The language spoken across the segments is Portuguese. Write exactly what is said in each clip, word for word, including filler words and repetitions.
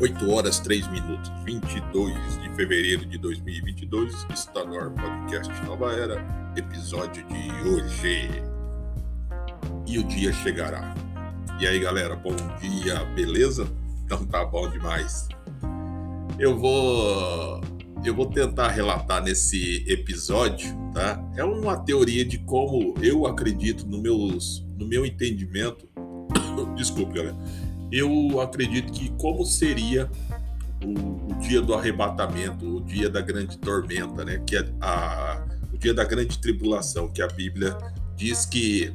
oito horas, três minutos, vinte e dois de fevereiro de dois mil e vinte e dois, está no ar podcast Nova Era, episódio de hoje. E o dia chegará. E aí, galera, bom dia, beleza? Então tá bom demais. Eu vou, eu vou tentar relatar nesse episódio, tá? É uma teoria de como eu acredito no, meus, no meu entendimento. Desculpa, galera. Eu acredito que como seria o, o dia do arrebatamento, o dia da grande tormenta, né? Que a, a, o dia da grande tribulação, que a Bíblia diz que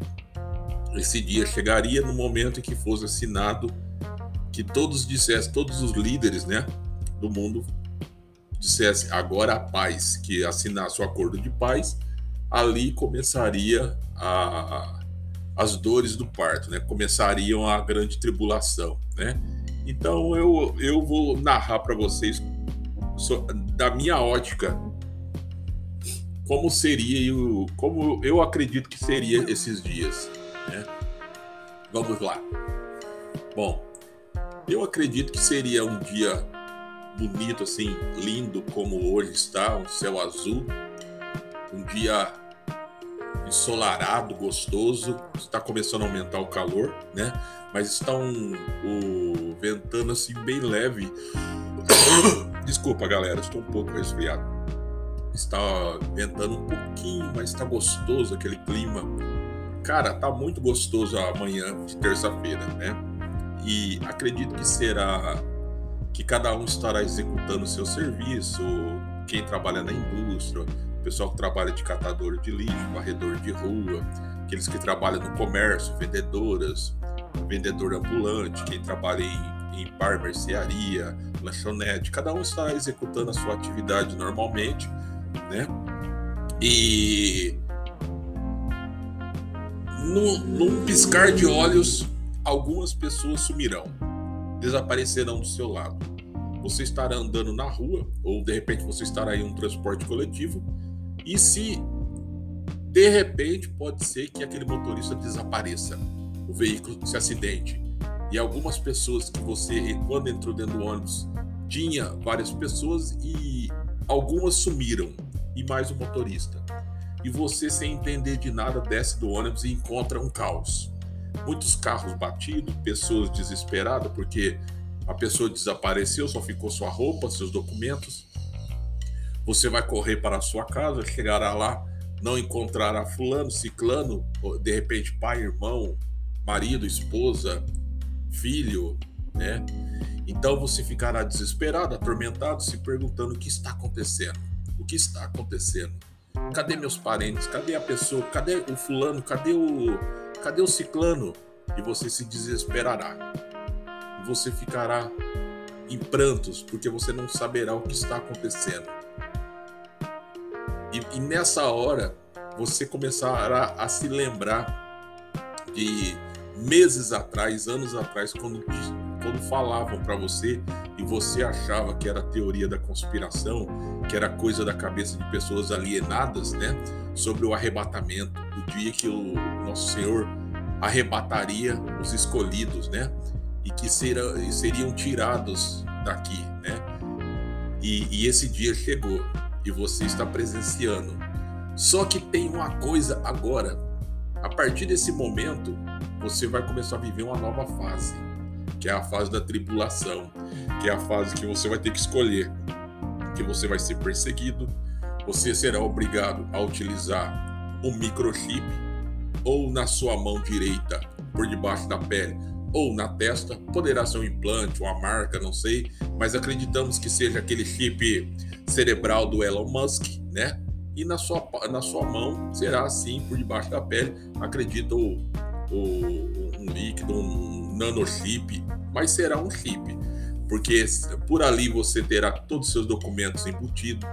esse dia chegaria no momento em que fosse assinado, que todos dissessem, todos os líderes, né, do mundo dissessem agora a paz, que assinasse o acordo de paz, ali começaria a... as dores do parto, né? Começariam a grande tribulação, né? Então eu, eu vou narrar para vocês so, da minha ótica como seria, o, como eu acredito que seria esses dias, né? Vamos lá. Bom, eu acredito que seria um dia bonito, assim, lindo como hoje está, um céu azul, um dia ensolarado, gostoso, está começando a aumentar o calor, né? Mas está um, um ventando assim bem leve. Desculpa, galera, estou um pouco resfriado. Está ventando um pouquinho, mas está gostoso aquele clima. Cara, tá muito gostoso amanhã de terça-feira, né? E acredito que será que cada um estará executando o seu serviço, quem trabalha na indústria, o pessoal que trabalha de catador de lixo, varredor de rua, aqueles que trabalham no comércio, vendedoras, vendedor ambulante, quem trabalha em, em bar, mercearia, lanchonete, cada um está executando a sua atividade normalmente, né? E no, num piscar de olhos, algumas pessoas sumirão, desaparecerão do seu lado. Você estará andando na rua, ou de repente você estará em um transporte coletivo, e se, de repente, pode ser que aquele motorista desapareça, o veículo se acidente. E algumas pessoas que você, quando entrou dentro do ônibus, tinha várias pessoas e algumas sumiram, e mais o motorista. E você, sem entender de nada, desce do ônibus e encontra um caos. Muitos carros batidos, pessoas desesperadas, porque a pessoa desapareceu, só ficou sua roupa, seus documentos. Você vai correr para a sua casa, chegará lá, não encontrará fulano, ciclano, de repente pai, irmão, marido, esposa, filho, né? Então você ficará desesperado, atormentado, se perguntando o que está acontecendo, o que está acontecendo? Cadê meus parentes? Cadê a pessoa? Cadê o fulano? Cadê o, cadê o ciclano? E você se desesperará. Você ficará em prantos, porque você não saberá o que está acontecendo. E, e nessa hora, você começará a se lembrar de meses atrás, anos atrás, quando, quando falavam para você e você achava que era teoria da conspiração, que era coisa da cabeça de pessoas alienadas, né? Sobre o arrebatamento, o dia que o nosso Senhor arrebataria os escolhidos, né? E que será, seriam tirados daqui, né? E, e esse dia chegou. E você está presenciando. Só que tem uma coisa agora. A partir desse momento, você vai começar a viver uma nova fase, que é a fase da tribulação, que é a fase que você vai ter que escolher, que você vai ser perseguido, você será obrigado a utilizar um microchip ou na sua mão direita, por debaixo da pele, ou na testa, poderá ser um implante, uma marca, não sei, mas acreditamos que seja aquele chip cerebral do Elon Musk, né? E na sua, na sua mão será assim, por debaixo da pele, acredito, o, o, um líquido, um nanochip, mas será um chip, porque por ali você terá todos os seus documentos embutidos,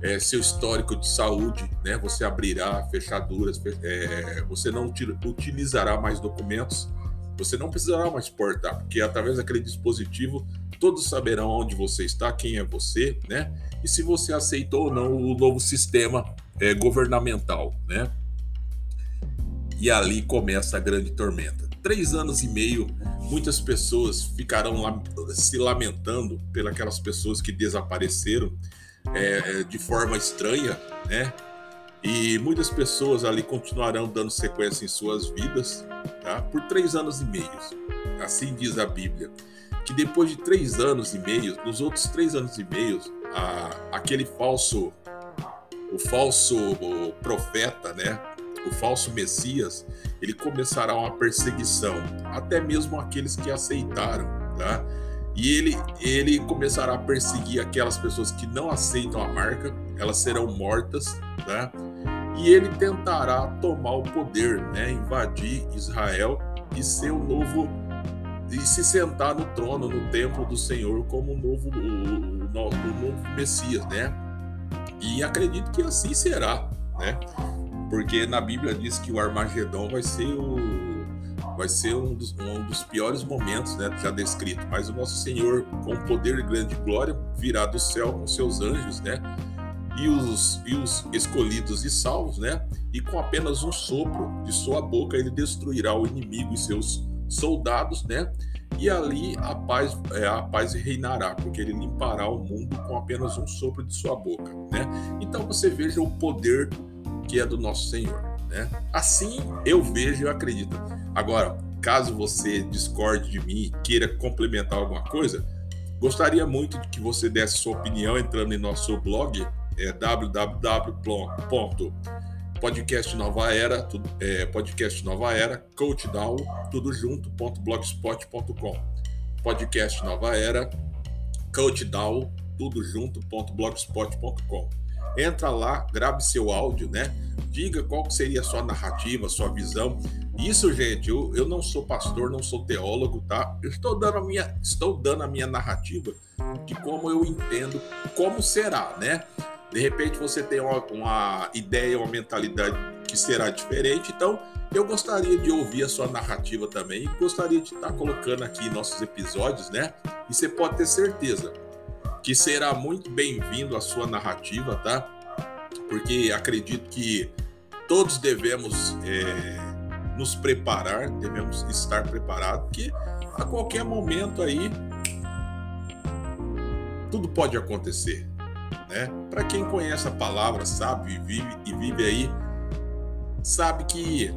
é, seu histórico de saúde, né? Você abrirá fechaduras, é, você não utilizará mais documentos, você não precisará mais portar, porque através daquele dispositivo, todos saberão onde você está, quem é você, né? E se você aceitou ou não o novo sistema é, governamental, né? E ali começa a grande tormenta. três anos e meio, muitas pessoas ficarão lá, se lamentando pelas pessoas que desapareceram é, de forma estranha, né? E muitas pessoas ali continuarão dando sequência em suas vidas, tá? Por três anos e meio. Assim diz a Bíblia, que depois de três anos e meio, nos outros três anos e meio, a, aquele falso, o falso o profeta, né? O falso Messias, ele começará uma perseguição, até mesmo aqueles que aceitaram, tá? E ele, ele começará a perseguir aquelas pessoas que não aceitam a marca, elas serão mortas, tá? E ele tentará tomar o poder, né? Invadir Israel e ser o novo, e se sentar no trono, no templo do Senhor, como o novo, o, o novo Messias, né? E acredito que assim será, né? Porque na Bíblia diz que o Armagedon vai ser, o, vai ser um, dos, um dos piores momentos, né, já descrito. Mas o nosso Senhor, com poder e grande glória, virá do céu com seus anjos, né, e os, e os escolhidos e salvos, né, e com apenas um sopro de sua boca ele destruirá o inimigo e seus soldados, né, e ali a paz, a paz reinará, porque ele limpará o mundo com apenas um sopro de sua boca, né. Então você veja o poder que é do nosso Senhor, né? Assim eu vejo e eu acredito. Agora, caso você discorde de mim e queira complementar alguma coisa, gostaria muito que você desse sua opinião entrando em nosso blog, é, w w w ponto podcast nova era, tudo, é, podcast nova era, coachdown, tudo junto, blogspot ponto com. Podcast nova era, coachdown, tudo junto, blogspot ponto com. Entra lá, grave seu áudio, né? Diga qual seria a sua narrativa, a sua visão. Isso, gente, eu, eu não sou pastor, não sou teólogo, tá? Eu estou dando a minha, estou dando a minha narrativa de como eu entendo, como será, né? De repente você tem uma, uma ideia, uma mentalidade que será diferente. Então, eu gostaria de ouvir a sua narrativa também. E gostaria de estar colocando aqui nossos episódios, né? E você pode ter certeza que será muito bem-vindo à sua narrativa, tá? Porque acredito que todos devemos é, nos preparar, devemos estar preparados, porque a qualquer momento aí tudo pode acontecer, né? Para quem conhece a palavra, sabe, vive e vive aí, sabe que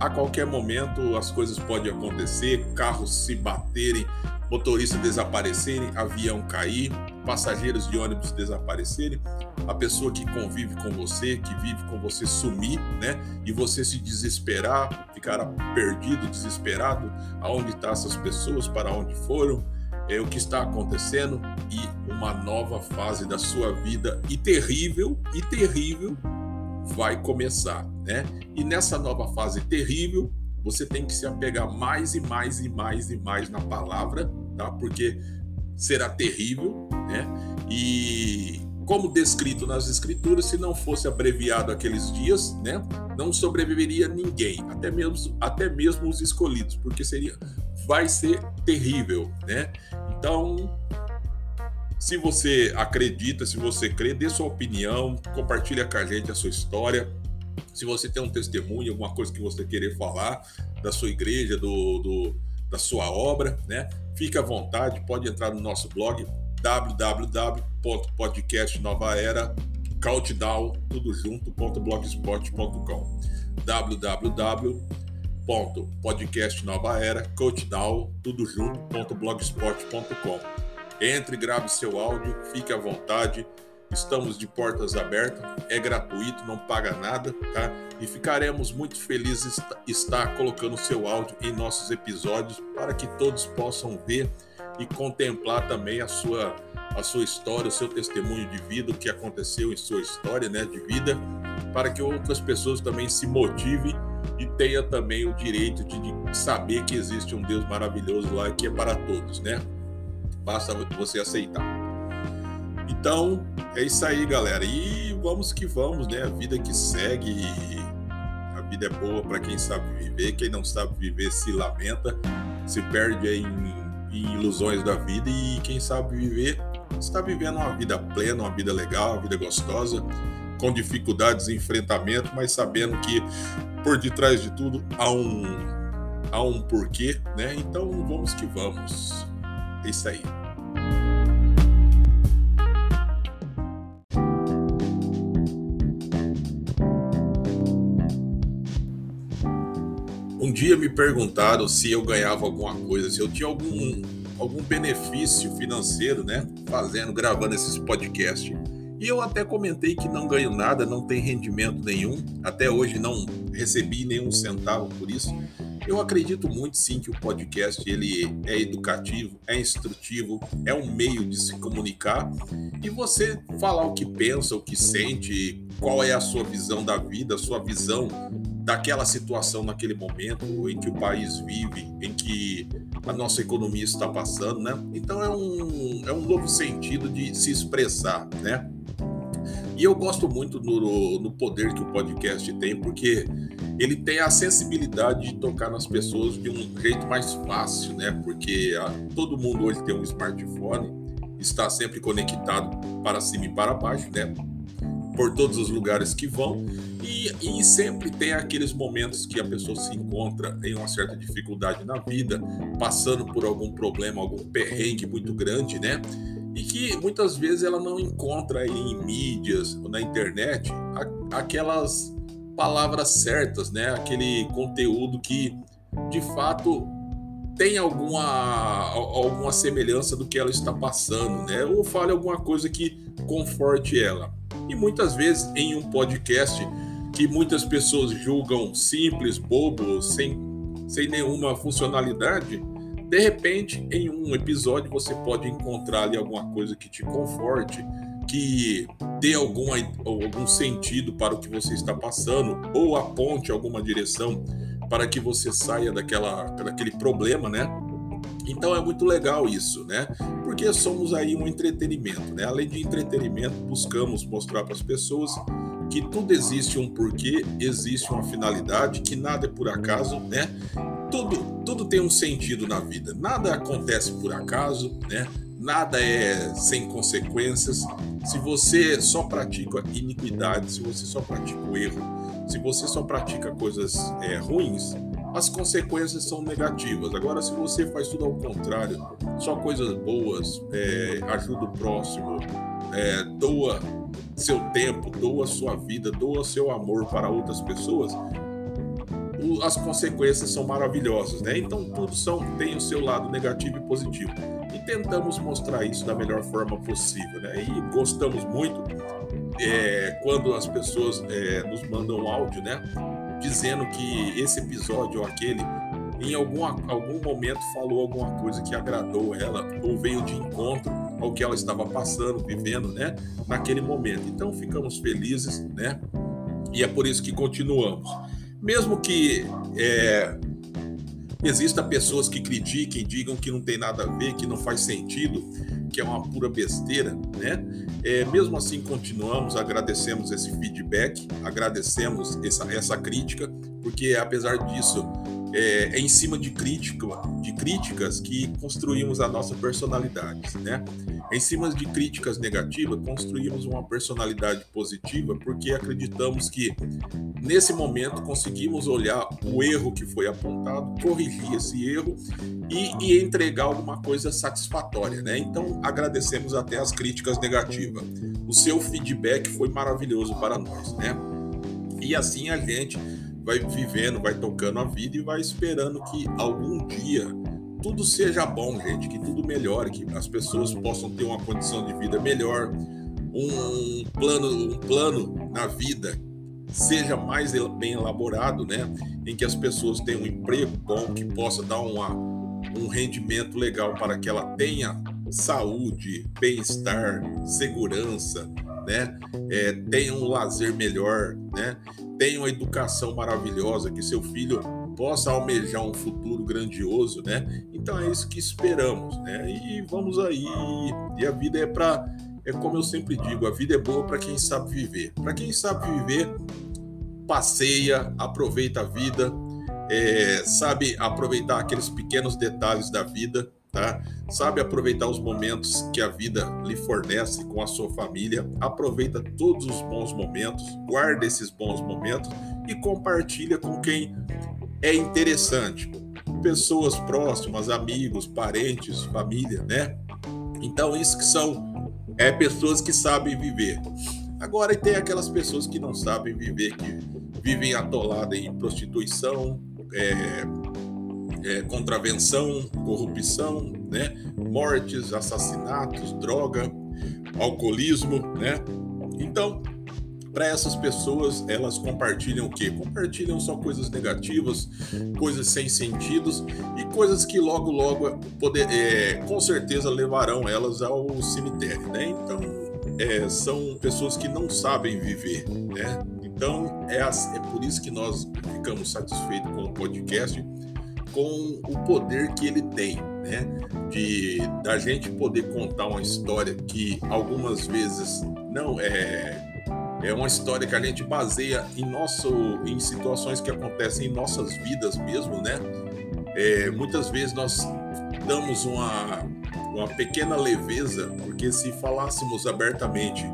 a qualquer momento as coisas podem acontecer, carros se baterem, motoristas desaparecerem, avião cair, passageiros de ônibus desaparecerem, a pessoa que convive com você, que vive com você sumir, né? E você se desesperar, ficar perdido, desesperado, aonde estão essas pessoas, para onde foram, é, o que está acontecendo, e uma nova fase da sua vida e terrível, e terrível vai começar, né? E nessa nova fase terrível, você tem que se apegar mais e mais e mais e mais na palavra, tá? Porque será terrível, né? E como descrito nas escrituras, se não fosse abreviado aqueles dias, né? Não sobreviveria ninguém, até mesmo, até mesmo os escolhidos, porque seria, vai ser terrível, né? Então, se você acredita, se você crê, dê sua opinião, compartilha com a gente a sua história. Se você tem um testemunho, alguma coisa que você querer falar da sua igreja, do, do, da sua obra, né? Fique à vontade, pode entrar no nosso blog w w w ponto podcast nova era countdown tudo junto ponto blogspot ponto com w w w ponto podcast nova era countdown tudo junto ponto blogspot ponto com. Entre, grave seu áudio, fique à vontade. Estamos de portas abertas, é gratuito, não paga nada, tá? E ficaremos muito felizes em estar colocando seu áudio em nossos episódios para que todos possam ver e contemplar também a sua, a sua história, o seu testemunho de vida, o que aconteceu em sua história, né, de vida, para que outras pessoas também se motivem e tenha também o direito de, de saber que existe um Deus maravilhoso lá e que é para todos, né? Basta você aceitar. Então, é isso aí, galera. E vamos que vamos, né? A vida que segue. A vida é boa para quem sabe viver. Quem não sabe viver se lamenta, se perde em, em ilusões da vida. E quem sabe viver está vivendo uma vida plena, uma vida legal, uma vida gostosa, com dificuldades e enfrentamento, mas sabendo que por detrás de tudo há um, há um porquê, né? Então vamos que vamos. É isso aí. Um dia me perguntaram se eu ganhava alguma coisa, se eu tinha algum, algum benefício financeiro, né? Fazendo, gravando esses podcasts. E eu até comentei que não ganho nada, não tem rendimento nenhum. Até hoje não recebi nenhum centavo por isso. Eu acredito muito sim que o podcast ele é educativo, é instrutivo, é um meio de se comunicar. E você falar o que pensa, o que sente, qual é a sua visão da vida, a sua visão daquela situação naquele momento em que o país vive, em que a nossa economia está passando, né? Então é um, é um novo sentido de se expressar, né? E eu gosto muito no, no poder que o podcast tem, porque ele tem a sensibilidade de tocar nas pessoas de um jeito mais fácil, né? Porque a, todo mundo hoje tem um smartphone, está sempre conectado para cima e para baixo, né? Por todos os lugares que vão e, e sempre tem aqueles momentos que a pessoa se encontra em uma certa dificuldade na vida, passando por algum problema, algum perrengue muito grande, né? E que muitas vezes ela não encontra em mídias ou na internet aquelas palavras certas, né? Aquele conteúdo que de fato tem alguma, alguma semelhança do que ela está passando, né? Ou fale alguma coisa que conforte ela. E muitas vezes em um podcast que muitas pessoas julgam simples, bobo, sem, sem nenhuma funcionalidade, de repente em um episódio você pode encontrar ali alguma coisa que te conforte, que dê algum, algum sentido para o que você está passando, ou aponte alguma direção para que você saia daquela, daquele problema, né? Então é muito legal isso, né? Porque somos aí um entretenimento, né? Além de entretenimento, buscamos mostrar para as pessoas que tudo existe um porquê, existe uma finalidade, que nada é por acaso, né? Tudo, tudo tem um sentido na vida, nada acontece por acaso, né? Nada é sem consequências. Se você só pratica iniquidade, se você só pratica o erro, se você só pratica coisas é, ruins, as consequências são negativas. Agora, se você faz tudo ao contrário, só coisas boas, é, ajuda o próximo, é, doa seu tempo, doa sua vida, doa seu amor para outras pessoas, o, as consequências são maravilhosas, né? Então, tudo são, tem o seu lado negativo e positivo. E tentamos mostrar isso da melhor forma possível, né? E gostamos muito é, quando as pessoas é, nos mandam áudio, né? Dizendo que esse episódio ou aquele, em algum, algum momento falou alguma coisa que agradou ela, ou veio de encontro ao que ela estava passando, vivendo, né, naquele momento. Então ficamos felizes, né, e é por isso que continuamos. Mesmo que é, exista pessoas que critiquem, digam que não tem nada a ver, que não faz sentido, que é uma pura besteira, né? É, mesmo assim, continuamos, agradecemos esse feedback, agradecemos essa, essa crítica, porque, apesar disso, é, é em cima de, crítica, de críticas que construímos a nossa personalidade, né? Em cima de críticas negativas, construímos uma personalidade positiva, porque acreditamos que, nesse momento, conseguimos olhar o erro que foi apontado, corrigir esse erro e, e entregar alguma coisa satisfatória, né? Então, agradecemos até as críticas negativas. O seu feedback foi maravilhoso para nós, né? E assim a gente vai vivendo, vai tocando a vida e vai esperando que algum dia tudo seja bom, gente, que tudo melhore, que as pessoas possam ter uma condição de vida melhor, um plano, um plano na vida seja mais bem elaborado, né? Em que as pessoas tenham um emprego bom, que possa dar uma, um rendimento legal para que ela tenha saúde, bem-estar, segurança, né? É, tenha um lazer melhor, né? Tenha uma educação maravilhosa, que seu filho possa almejar um futuro grandioso, né? Então é isso que esperamos, né? E vamos aí. E a vida é para, é como eu sempre digo, a vida é boa para quem sabe viver. Para quem sabe viver, passeia, aproveita a vida, é, sabe aproveitar aqueles pequenos detalhes da vida, tá? Sabe aproveitar os momentos que a vida lhe fornece com a sua família, aproveita todos os bons momentos, guarda esses bons momentos e compartilha com quem é interessante. pessoas próximas, amigos, parentes, família, né? Então, isso que são é, pessoas que sabem viver. Agora, tem aquelas pessoas que não sabem viver, que vivem atoladas em prostituição, é, é, contravenção, corrupção, né? Mortes, assassinatos, droga, alcoolismo, né? Então, para essas pessoas, elas compartilham o quê? Compartilham só coisas negativas, coisas sem sentido e coisas que logo, logo, poder, é, com certeza levarão elas ao cemitério, né? Então, é, são pessoas que não sabem viver, né? Então, é, é por isso que nós ficamos satisfeitos com o podcast, com o poder que ele tem, né? De da gente poder contar uma história que algumas vezes não é... É uma história que a gente baseia em, nosso, em situações que acontecem em nossas vidas mesmo, né? É, muitas vezes nós damos uma, uma pequena leveza, porque se falássemos abertamente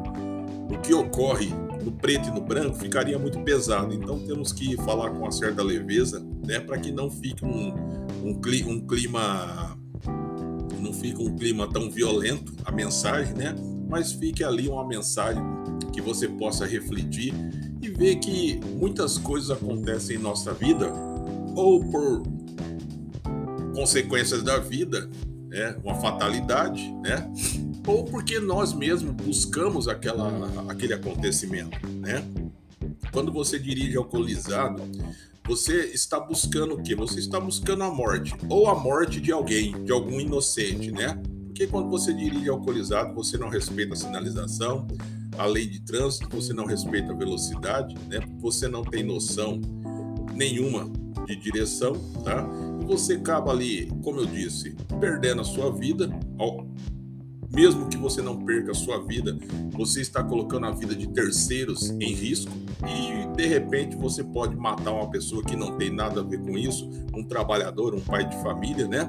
o que ocorre no preto e no branco, ficaria muito pesado. Então temos que falar com uma certa leveza, né? Para que não fique um, um, clima, um clima, não fique um clima tão violento a mensagem, né? Mas fique ali uma mensagem que você possa refletir e ver que muitas coisas acontecem em nossa vida ou por consequências da vida, né? Uma fatalidade, né? Ou porque nós mesmos buscamos aquela, aquele acontecimento, né? Quando você dirige alcoolizado, você está buscando o quê? Você está buscando a morte ou a morte de alguém, de algum inocente, né? Porque quando você dirige alcoolizado, você não respeita a sinalização, a lei de trânsito, você não respeita a velocidade, né? Você não tem noção nenhuma de direção, tá? E você acaba ali, como eu disse, perdendo a sua vida. Mesmo que você não perca a sua vida, você está colocando a vida de terceiros em risco e, de repente, você pode matar uma pessoa que não tem nada a ver com isso, um trabalhador, um pai de família, né?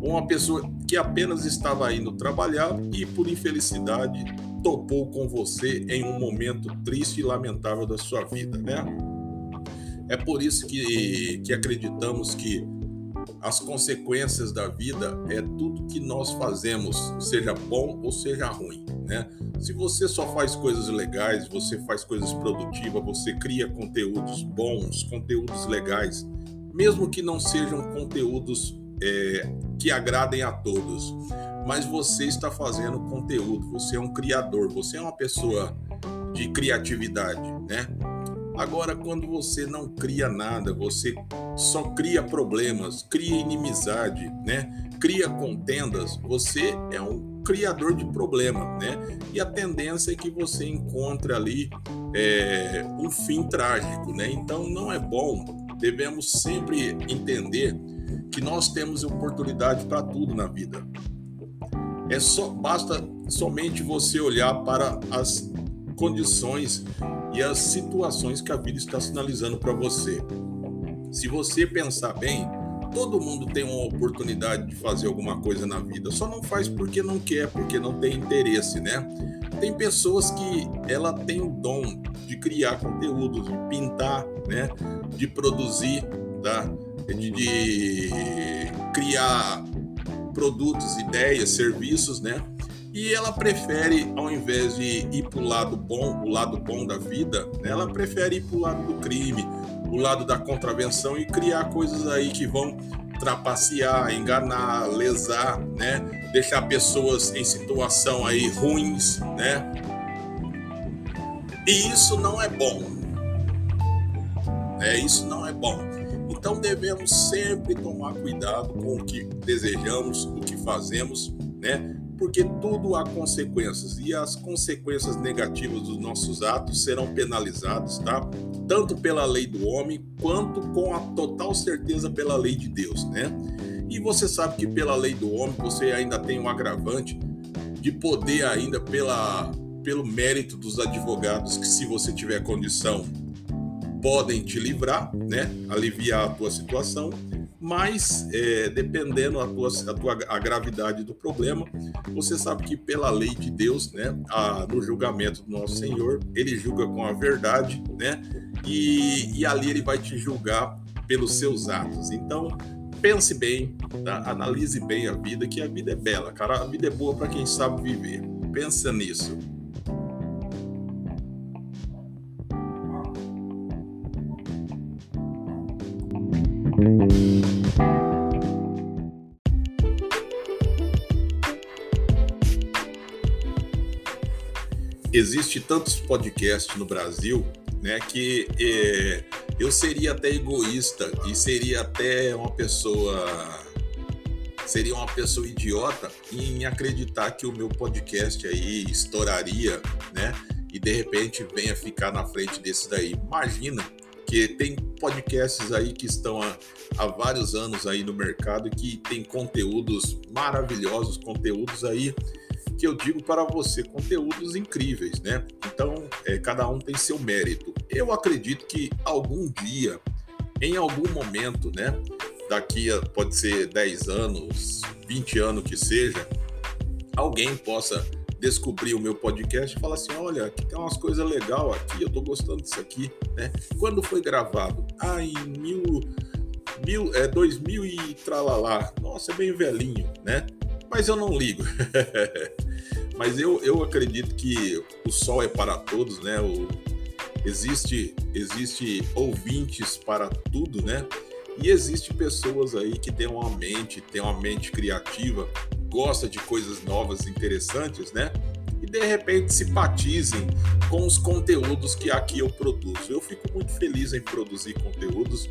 Uma pessoa que apenas estava indo trabalhar e, por infelicidade, topou com você em um momento triste e lamentável da sua vida, né? É por isso que, que acreditamos que as consequências da vida é tudo que nós fazemos, seja bom ou seja ruim, né? Se você só faz coisas legais, você faz coisas produtivas, você cria conteúdos bons, conteúdos legais, mesmo que não sejam conteúdos É, que agradem a todos, mas você está fazendo conteúdo, você é um criador, você é uma pessoa de criatividade, né? Agora, quando você não cria nada, você só cria problemas, cria inimizade, né? Cria contendas, você é um criador de problema, né? E a tendência é que você encontre ali é, um fim trágico, né? Então, não é bom, devemos sempre entender que nós temos oportunidade para tudo na vida. É só, basta somente você olhar para as condições e as situações que a vida está sinalizando para você. Se você pensar bem, todo mundo tem uma oportunidade de fazer alguma coisa na vida, só não faz porque não quer, porque não tem interesse, né? Tem pessoas que ela tem o dom de criar conteúdo, de pintar, né? De produzir, tá? De, de criar produtos, ideias, serviços, né? E ela prefere, ao invés de ir para o lado bom, o lado bom da vida, né? Ela prefere ir para o lado do crime, o lado da contravenção e criar coisas aí que vão trapacear, enganar, lesar, né? Deixar pessoas em situação aí ruins, né? E isso não é bom. É, isso não é bom. Então devemos sempre tomar cuidado com o que desejamos, o que fazemos, né? Porque tudo há consequências e as consequências negativas dos nossos atos serão penalizadas, tá? Tanto pela lei do homem quanto com a total certeza pela lei de Deus, né? E você sabe que pela lei do homem você ainda tem um agravante de poder ainda pela, pelo mérito dos advogados, que se você tiver condição podem te livrar, né? Aliviar a tua situação, mas é, dependendo da tua, a tua a gravidade do problema, você sabe que pela lei de Deus, né? A, no julgamento do nosso Senhor, ele julga com a verdade, né? E, e ali ele vai te julgar pelos seus atos. Então, pense bem, tá? Analise bem a vida, que a vida é bela, cara. A vida é boa para quem sabe viver. Pensa nisso. Existe tantos podcasts no Brasil, né, que é, eu seria até egoísta e seria até uma pessoa seria uma pessoa idiota em acreditar que o meu podcast aí estouraria, né, e de repente venha ficar na frente desse daí. Imagina que tem podcasts aí que estão há, há vários anos aí no mercado, que tem conteúdos maravilhosos, conteúdos aí que eu digo para você, conteúdos incríveis, né? Então, é, cada um tem seu mérito. Eu acredito que algum dia, em algum momento, né? Daqui a, pode ser dez anos, vinte anos que seja, alguém possa descobrir o meu podcast e falar assim, olha, aqui tem umas coisas legais aqui, eu tô gostando disso aqui, né? Quando foi gravado? Ah, em mil... mil é, dois mil e tralalá. Nossa, é bem velhinho, né? Mas eu não ligo. Mas eu, eu acredito que o sol é para todos, né? O, existe, existe ouvintes para tudo, né? E existe pessoas aí que têm uma mente, têm uma mente criativa, gosta de coisas novas, interessantes, né? E de repente simpatizem com os conteúdos que aqui eu produzo. Eu fico muito feliz em produzir conteúdos.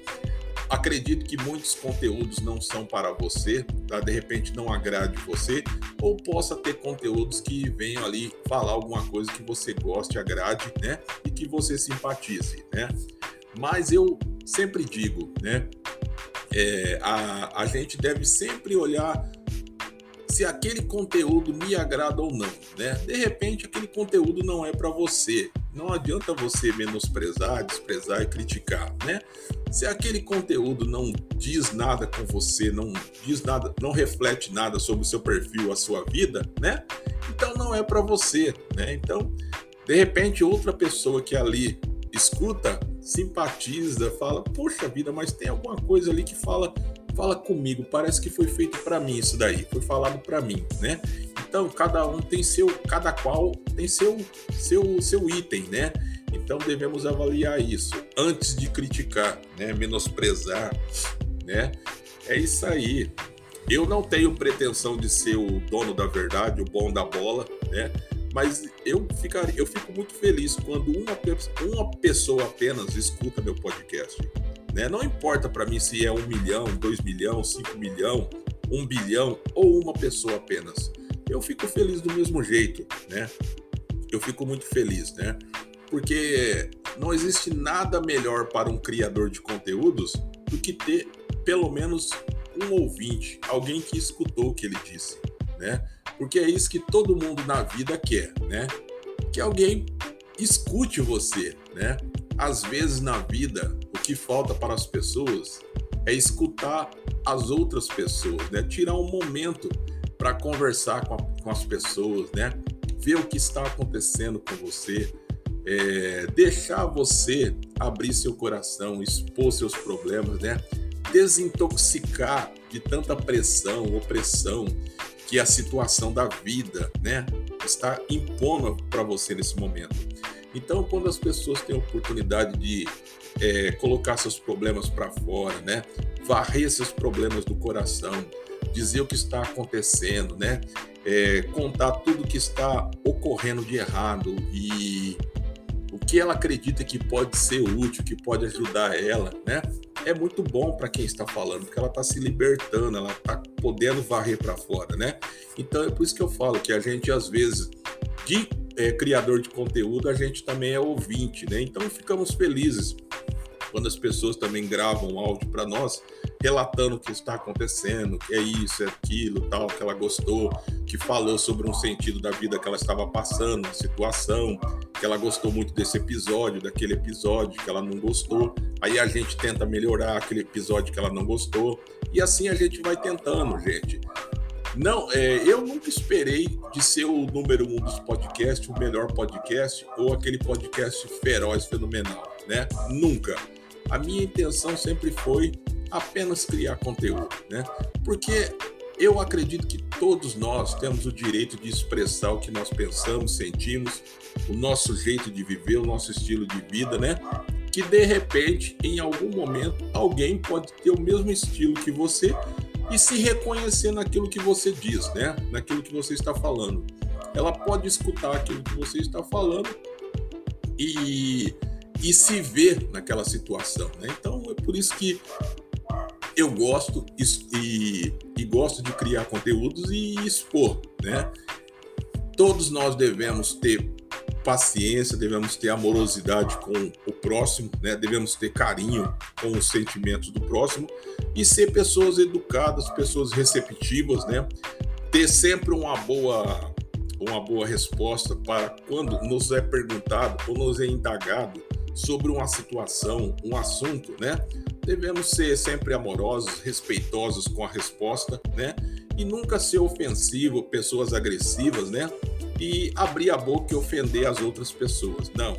Acredito que muitos conteúdos não são para você, tá? De repente não agrade você, ou possa ter conteúdos que venham ali falar alguma coisa que você goste, agrade, né? E que você simpatize, né? Mas eu sempre digo, né? É, a, a gente deve sempre olhar se aquele conteúdo me agrada ou não, né? De repente aquele conteúdo não é para você. Não adianta você menosprezar, desprezar e criticar, né? Se aquele conteúdo não diz nada com você, não diz nada, não reflete nada sobre o seu perfil, a sua vida, né? Então não é para você, né? Então, de repente, outra pessoa que ali escuta, simpatiza, fala, poxa vida, mas tem alguma coisa ali que fala, fala comigo, parece que foi feito para mim isso daí, foi falado para mim, né? Então, cada um tem seu, cada qual tem seu, seu, seu item, né? Então devemos avaliar isso antes de criticar, né? Menosprezar, né? É isso aí. Eu não tenho pretensão de ser o dono da verdade, o bom da bola, né? Mas eu, ficar, eu fico muito feliz quando uma, uma pessoa apenas escuta meu podcast, né? Não importa para mim se é um milhão, dois milhão, cinco milhão, um bilhão ou uma pessoa apenas. Eu fico feliz do mesmo jeito, né? Eu fico muito feliz, né? Porque não existe nada melhor para um criador de conteúdos do que ter pelo menos um ouvinte, alguém que escutou o que ele disse, né? Porque é isso que todo mundo na vida quer, né? Que alguém escute você, né? Às vezes na vida, o que falta para as pessoas é escutar as outras pessoas, né? Tirar um momento para conversar com, a, com as pessoas, né? Ver o que está acontecendo com você, É, deixar você abrir seu coração, expor seus problemas, né? Desintoxicar de tanta pressão, opressão que a situação da vida, né, está impondo para você nesse momento. Então, quando as pessoas têm a oportunidade de é, colocar seus problemas para fora, né, varrer seus problemas do coração, dizer o que está acontecendo, né, é, contar tudo o que está ocorrendo de errado e o que ela acredita que pode ser útil, que pode ajudar ela, né? É muito bom para quem está falando, porque ela está se libertando, ela está podendo varrer para fora, né? Então é por isso que eu falo que a gente, às vezes, de é, criador de conteúdo, a gente também é ouvinte, né? Então ficamos felizes quando as pessoas também gravam áudio para nós, relatando o que está acontecendo, que é isso, é aquilo, tal, que ela gostou, que falou sobre um sentido da vida que ela estava passando, uma situação, que ela gostou muito desse episódio, daquele episódio que ela não gostou, aí a gente tenta melhorar aquele episódio que ela não gostou, e assim a gente vai tentando, gente. Não, é, eu nunca esperei de ser o número um dos podcasts, o melhor podcast, ou aquele podcast feroz, fenomenal, né? Nunca. A minha intenção sempre foi apenas criar conteúdo, né? Porque eu acredito que todos nós temos o direito de expressar o que nós pensamos, sentimos, o nosso jeito de viver, o nosso estilo de vida, né? Que de repente, em algum momento, alguém pode ter o mesmo estilo que você e se reconhecer naquilo que você diz, né? Naquilo que você está falando. Ela pode escutar aquilo que você está falando e, e se ver naquela situação, né? Então, é por isso que eu gosto e, e gosto de criar conteúdos e expor, né? Todos nós devemos ter paciência, devemos ter amorosidade com o próximo, né? Devemos ter carinho com os sentimentos do próximo e ser pessoas educadas, pessoas receptivas, né? Ter sempre uma boa, uma boa resposta para quando nos é perguntado ou nos é indagado sobre uma situação, um assunto, né? Devemos ser sempre amorosos, respeitosos com a resposta, né? E nunca ser ofensivo, pessoas agressivas, né? E abrir a boca e ofender as outras pessoas. Não.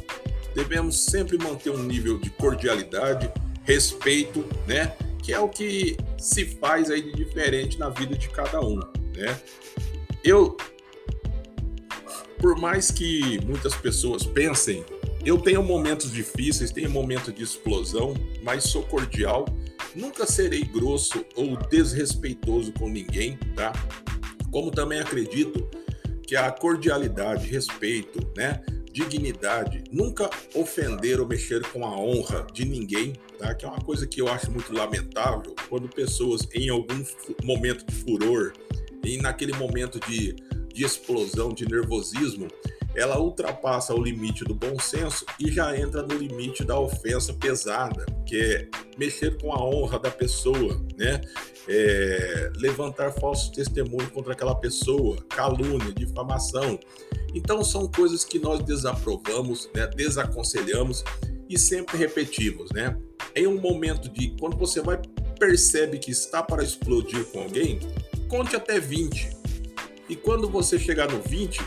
Devemos sempre manter um nível de cordialidade, respeito, né? Que é o que se faz aí de diferente na vida de cada um, né? Eu, por mais que muitas pessoas pensem, eu tenho momentos difíceis, tenho momentos de explosão, mas sou cordial. Nunca serei grosso ou desrespeitoso com ninguém, tá? Como também acredito que a cordialidade, respeito, né? Dignidade, nunca ofender ou mexer com a honra de ninguém, tá? Que é uma coisa que eu acho muito lamentável quando pessoas em algum momento de furor, e naquele momento de, de explosão, de nervosismo, ela ultrapassa o limite do bom senso e já entra no limite da ofensa pesada, que é mexer com a honra da pessoa, né? É, levantar falso testemunho contra aquela pessoa, calúnia, difamação. Então são coisas que nós desaprovamos, né? Desaconselhamos e sempre repetimos, né? Em um momento de, quando você vai percebe que está para explodir com alguém, conte até vinte. E quando você chegar no vinte,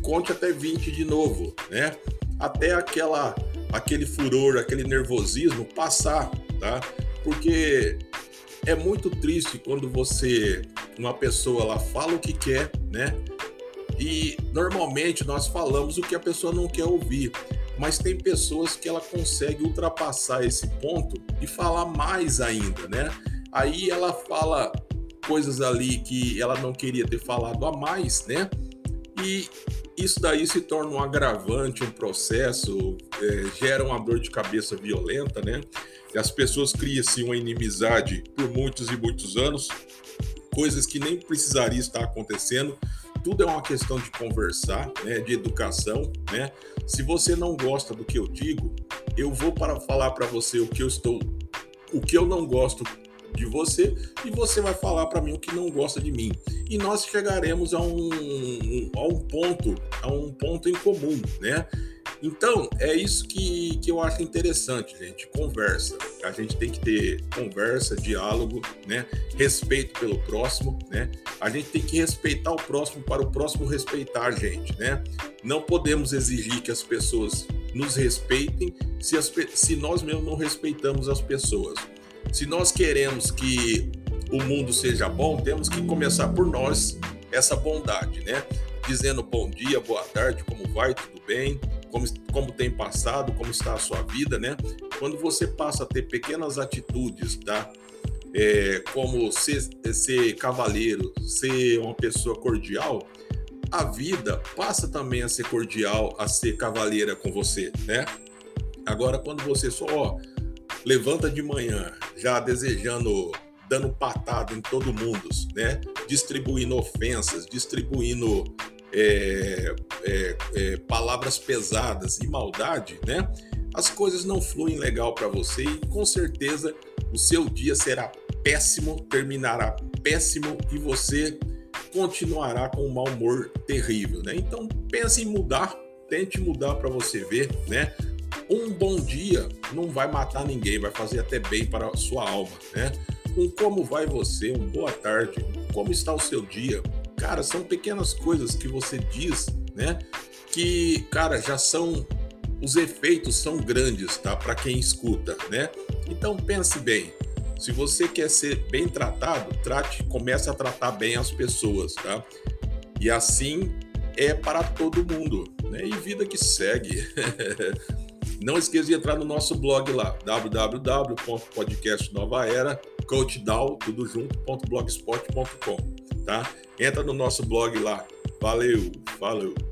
conte até vinte de novo, né? Até aquela, aquele furor, aquele nervosismo passar, tá? Porque é muito triste quando você, uma pessoa, ela fala o que quer, né? E normalmente nós falamos o que a pessoa não quer ouvir, mas tem pessoas que ela consegue ultrapassar esse ponto e falar mais ainda, né? Aí ela fala coisas ali que ela não queria ter falado a mais, né? E isso daí se torna um agravante, um processo, é, gera uma dor de cabeça violenta, né? E as pessoas criam-se uma inimizade por muitos e muitos anos, coisas que nem precisaria estar acontecendo. Tudo é uma questão de conversar, né? De educação, né? Se você não gosta do que eu digo, eu vou para falar para você o que eu estou, o que eu não gosto de você, e você vai falar para mim o que não gosta de mim, e nós chegaremos a um, a um ponto a um ponto em comum, né? Então é isso que, que eu acho interessante, gente. Conversa, a gente tem que ter conversa, diálogo, né? Respeito pelo próximo, né? A gente tem que respeitar o próximo para o próximo respeitar a gente, né? Não podemos exigir que as pessoas nos respeitem se, as, se nós mesmos não respeitamos as pessoas. Se nós queremos que o mundo seja bom, temos que começar por nós essa bondade, né? Dizendo bom dia, boa tarde, como vai, tudo bem, como, como tem passado, como está a sua vida, né? Quando você passa a ter pequenas atitudes, tá? É, como ser, ser cavalheiro, ser uma pessoa cordial, a vida passa também a ser cordial, a ser cavalheira com você, né? Agora, quando você só... ó, levanta de manhã, já desejando, dando patada em todo mundo, né? Distribuindo ofensas, distribuindo é, é, é, palavras pesadas e maldade, né? As coisas não fluem legal para você e com certeza o seu dia será péssimo, terminará péssimo e você continuará com um mau humor terrível, né? Então pense em mudar, tente mudar para você ver, né? Um bom dia não vai matar ninguém, vai fazer até bem para a sua alma, né? Um como vai você, um boa tarde, como está o seu dia? Cara, são pequenas coisas que você diz, né? Que, cara, já são... os efeitos são grandes, tá? Para quem escuta, né? Então, pense bem. Se você quer ser bem tratado, trate, comece a tratar bem as pessoas, tá? E assim é para todo mundo, né? E vida que segue. Não esqueça de entrar no nosso blog lá, w w w ponto podcast nova era coach down tudo junto ponto blogspot ponto com, tá? Entra no nosso blog lá. Valeu, valeu.